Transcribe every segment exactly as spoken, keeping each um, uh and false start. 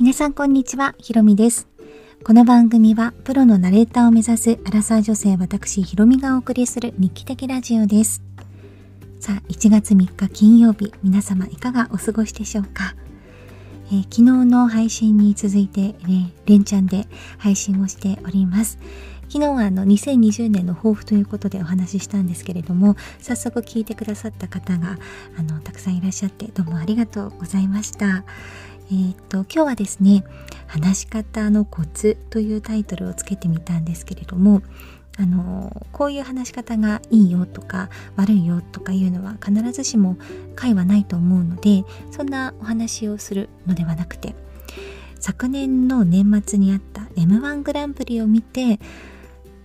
皆さんこんにちは、ひろみです。この番組はプロのナレーターを目指すアラサー女性私ひろみがお送りする日記的ラジオです。さあいちがつみっか金曜日、皆様いかがお過ごしでしょうか。えー、昨日の配信に続いて、ね、連チャンで配信をしております。昨日はあのにせんにじゅうねんの抱負ということでお話ししたんですけれども、早速聞いてくださった方があのたくさんいらっしゃって、どうもありがとうございました。えー、っと今日はですね、話し方のコツというタイトルをつけてみたんですけれども、あのこういう話し方がいいよとか悪いよとかいうのは必ずしも解はないと思うので、そんなお話をするのではなくて、昨年の年末にあった エムワン グランプリを見て、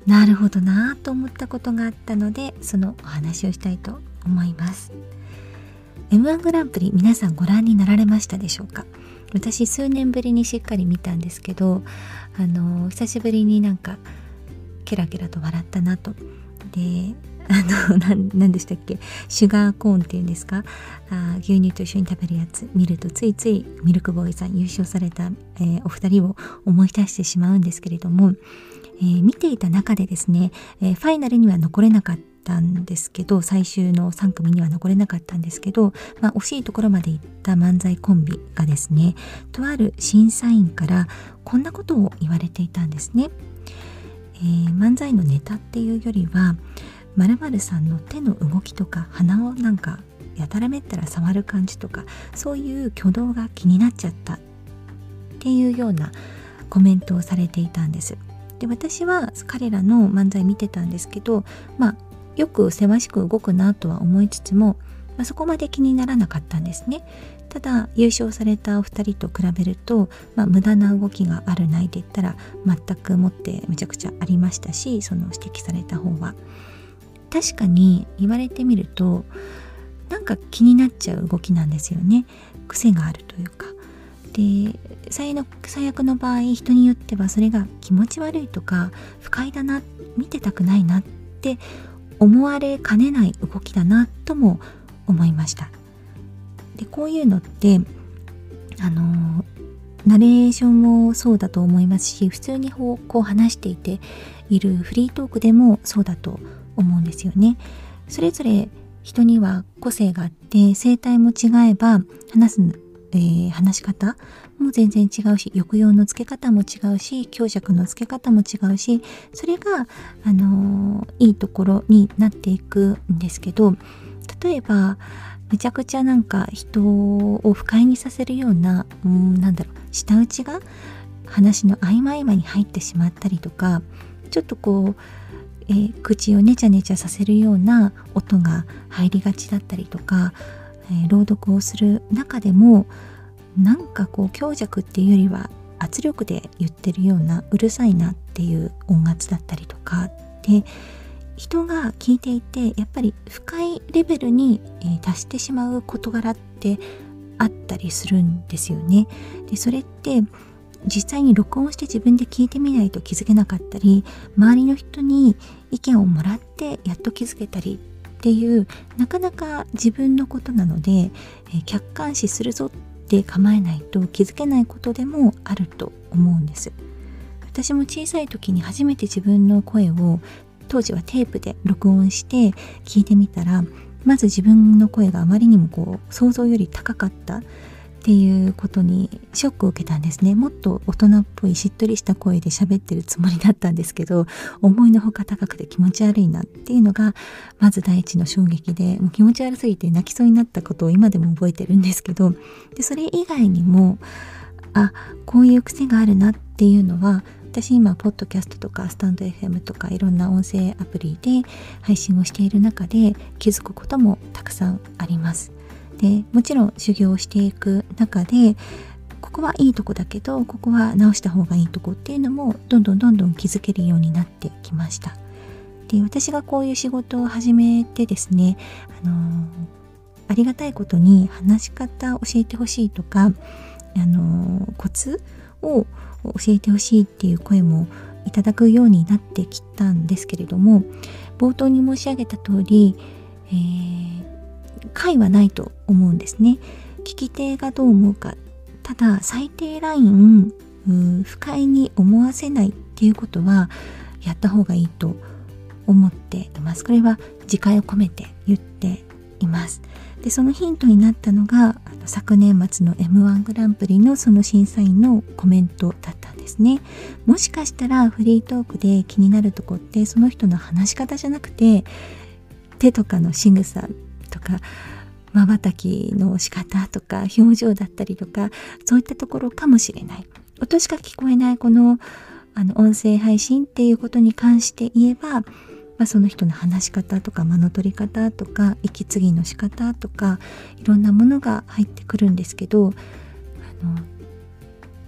なるほどなと思ったことがあったので、そのお話をしたいと思います。 エムワン グランプリ、皆さんご覧になられましたでしょうか。私数年ぶりにしっかり見たんですけど、あの久しぶりになんかケラケラと笑ったなと。で、あの何でしたっけ、シュガーコーンっていうんですか、あ牛乳と一緒に食べるやつ見ると、ついついミルクボーイさん優勝された、えー、お二人を思い出してしまうんですけれども、えー、見ていた中でですね、えー、ファイナルには残れなかったんですけど、最終のさん組には残れなかったんですけど、まあ、惜しいところまで行った漫才コンビがですね、とある審査員からこんなことを言われていたんですね。えー、漫才のネタっていうよりは、〇〇さんの手の動きとか鼻をなんかやたらめったら触る感じとか、そういう挙動が気になっちゃったっていうようなコメントをされていたんです。で、私は彼らの漫才見てたんですけど、まあよくせわしく動くなとは思いつつも、まあ、そこまで気にならなかったんですね。ただ優勝されたお二人と比べると、まあ、無駄な動きがあるないで言ったら全くもってめちゃくちゃありましたし、その指摘された方は確かに言われてみるとなんか気になっちゃう動きなんですよね。癖があるというか。で、最悪の場合、人によってはそれが気持ち悪いとか不快だな、見てたくないなって思われかねない動きだなとも思いました。で、こういうのってあのナレーションもそうだと思いますし、普通にこう話していているフリートークでもそうだと思うんですよね。それぞれ人には個性があって、声帯も違えば話す、えー、話し方も全然違うし、抑揚のつけ方も違うし、強弱のつけ方も違うし、それが、あのー、いいところになっていくんですけど、例えばめちゃくちゃなんか人を不快にさせるような、うん、なんだろう、舌打ちが話の合間合間に入ってしまったりとか、ちょっとこう、えー、口をねちゃねちゃさせるような音が入りがちだったりとか、えー、朗読をする中でもなんかこう強弱っていうよりは圧力で言ってるような、うるさいなっていう音圧だったりとかで、人が聞いていてやっぱり不快レベルに達してしまう事柄ってあったりするんですよね。で、それって実際に録音して自分で聞いてみないと気づけなかったり、周りの人に意見をもらってやっと気づけたりっていう、なかなか自分のことなので客観視するぞって構えないと気づけないことでもあると思うんです。私も小さい時に初めて自分の声を、当時はテープで録音して聞いてみたら、まず自分の声があまりにもこう想像より高かったっていうことにショックを受けたんですね。もっと大人っぽいしっとりした声で喋ってるつもりだったんですけど、思いのほか高くて気持ち悪いなっていうのがまず第一の衝撃で、もう気持ち悪すぎて泣きそうになったことを今でも覚えてるんですけど、でそれ以外にも、あ、こういう癖があるなっていうのは、私今ポッドキャストとかスタンド エフエム とかいろんな音声アプリで配信をしている中で気づくこともたくさんあります。で、もちろん修行をしていく中で、ここはいいとこだけどここは直した方がいいとこっていうのもどんどんどんどん気づけるようになってきました。で、私がこういう仕事を始めてですね、あのー、ありがたいことに話し方を教えてほしいとか、あのー、コツを教えてほしいっていう声もいただくようになってきたんですけれども、冒頭に申し上げた通り、えー、解はないと思うんですね。聞き手がどう思うかっただ最低ライン不快に思わせないっていうことはやった方がいいと思っています。これは自戒を込めて言っています。で、そのヒントになったのが昨年末の エムワン グランプリのその審査員のコメントだったんですね。もしかしたらフリートークで気になるとこってその人の話し方じゃなくて手とかの仕草とか瞬きの仕方とか表情だったりとかそういったところかもしれない。音しか聞こえないこの、あの音声配信っていうことに関して言えば、まあ、その人の話し方とか間の取り方とか息継ぎの仕方とかいろんなものが入ってくるんですけど、あの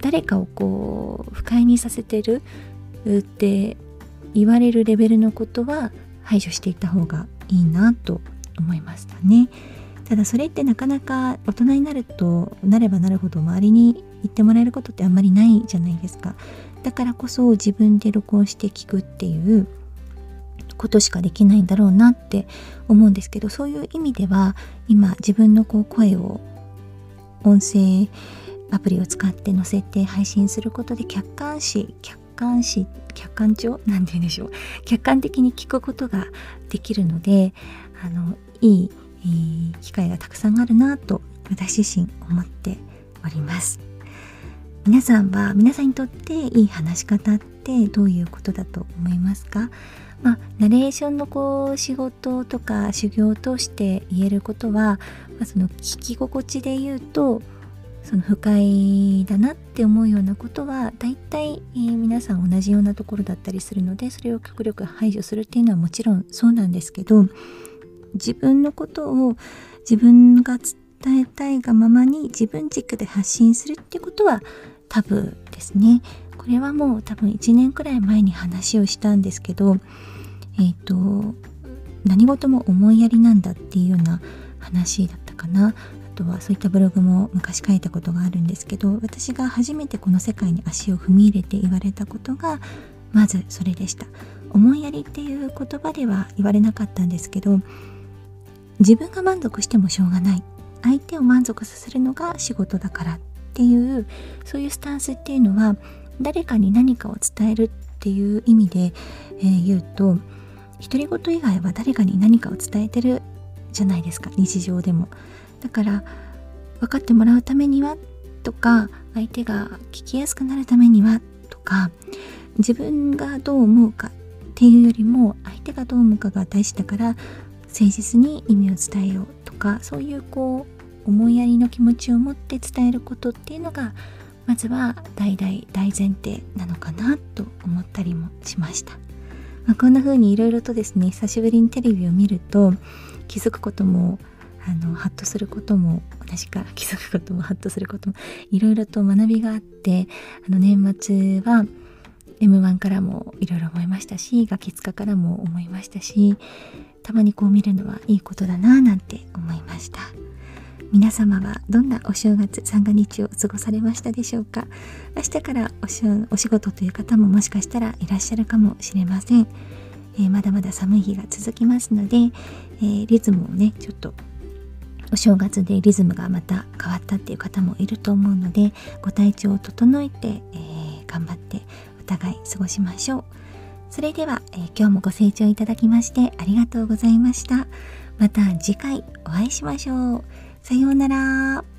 誰かをこう不快にさせてるって言われるレベルのことは排除していった方がいいなと思いましたね。ただそれってなかなか大人になるとなればなるほど周りに言ってもらえることってあんまりないじゃないですか。だからこそ自分で録音して聞くっていうことしかできないんだろうなって思うんですけど、そういう意味では今自分のこう声を音声アプリを使って載せて配信することで客観視客観視客観聴なんて言うんでしょう客観的に聞くことができるので、あのいい機会がたくさんあるなと私自身思っております。皆さんは皆さんにとっていい話し方ってどういうことだと思いますか？まあ、ナレーションのこう仕事とか修行を通して言えることは、まあ、その聞き心地で言うとその不快だなって思うようなことはだいたい皆さん同じようなところだったりするので、それを極力排除するっていうのはもちろんそうなんですけど、自分のことを自分が伝えたいがままに自分軸で発信するってことはタブーですね。これはもう多分いちねんくらい前に話をしたんですけど、えっと何事も思いやりなんだっていうような話だったかな。あとはそういったブログも昔書いたことがあるんですけど、私が初めてこの世界に足を踏み入れて言われたことがまずそれでした。思いやりっていう言葉では言われなかったんですけど、自分が満足してもしょうがない、相手を満足させるのが仕事だからっていう、そういうスタンスっていうのは誰かに何かを伝えるっていう意味で、えー、言うと独り言以外は誰かに何かを伝えてるじゃないですか、日常でも。だから分かってもらうためにはとか、相手が聞きやすくなるためにはとか、自分がどう思うかっていうよりも相手がどう思うかが大事だから誠実に意味を伝えようとか、そういうこう思いやりの気持ちを持って伝えることっていうのがまずは大々大前提なのかなと思ったりもしました。まあ、こんな風にいろいろとですね、久しぶりにテレビを見ると気づくこともあのハッとすることも同じか気づくこともハッとすることもいろいろと学びがあって、あの年末はエムワン からもいろいろ思いましたし、ガキツカからも思いましたし、たまにこう見るのはいいことだなぁなんて思いました。皆様はどんなお正月三が日を過ごされましたでしょうか？明日からおしお仕事という方ももしかしたらいらっしゃるかもしれません。えー、まだまだ寒い日が続きますので、えー、リズムをね、ちょっとお正月でリズムがまた変わったっていう方もいると思うので、ご体調を整えて、えー、頑張ってお互い過ごしましょう。それでは、えー、今日もご清聴いただきましてありがとうございました。また次回お会いしましょう。さようなら。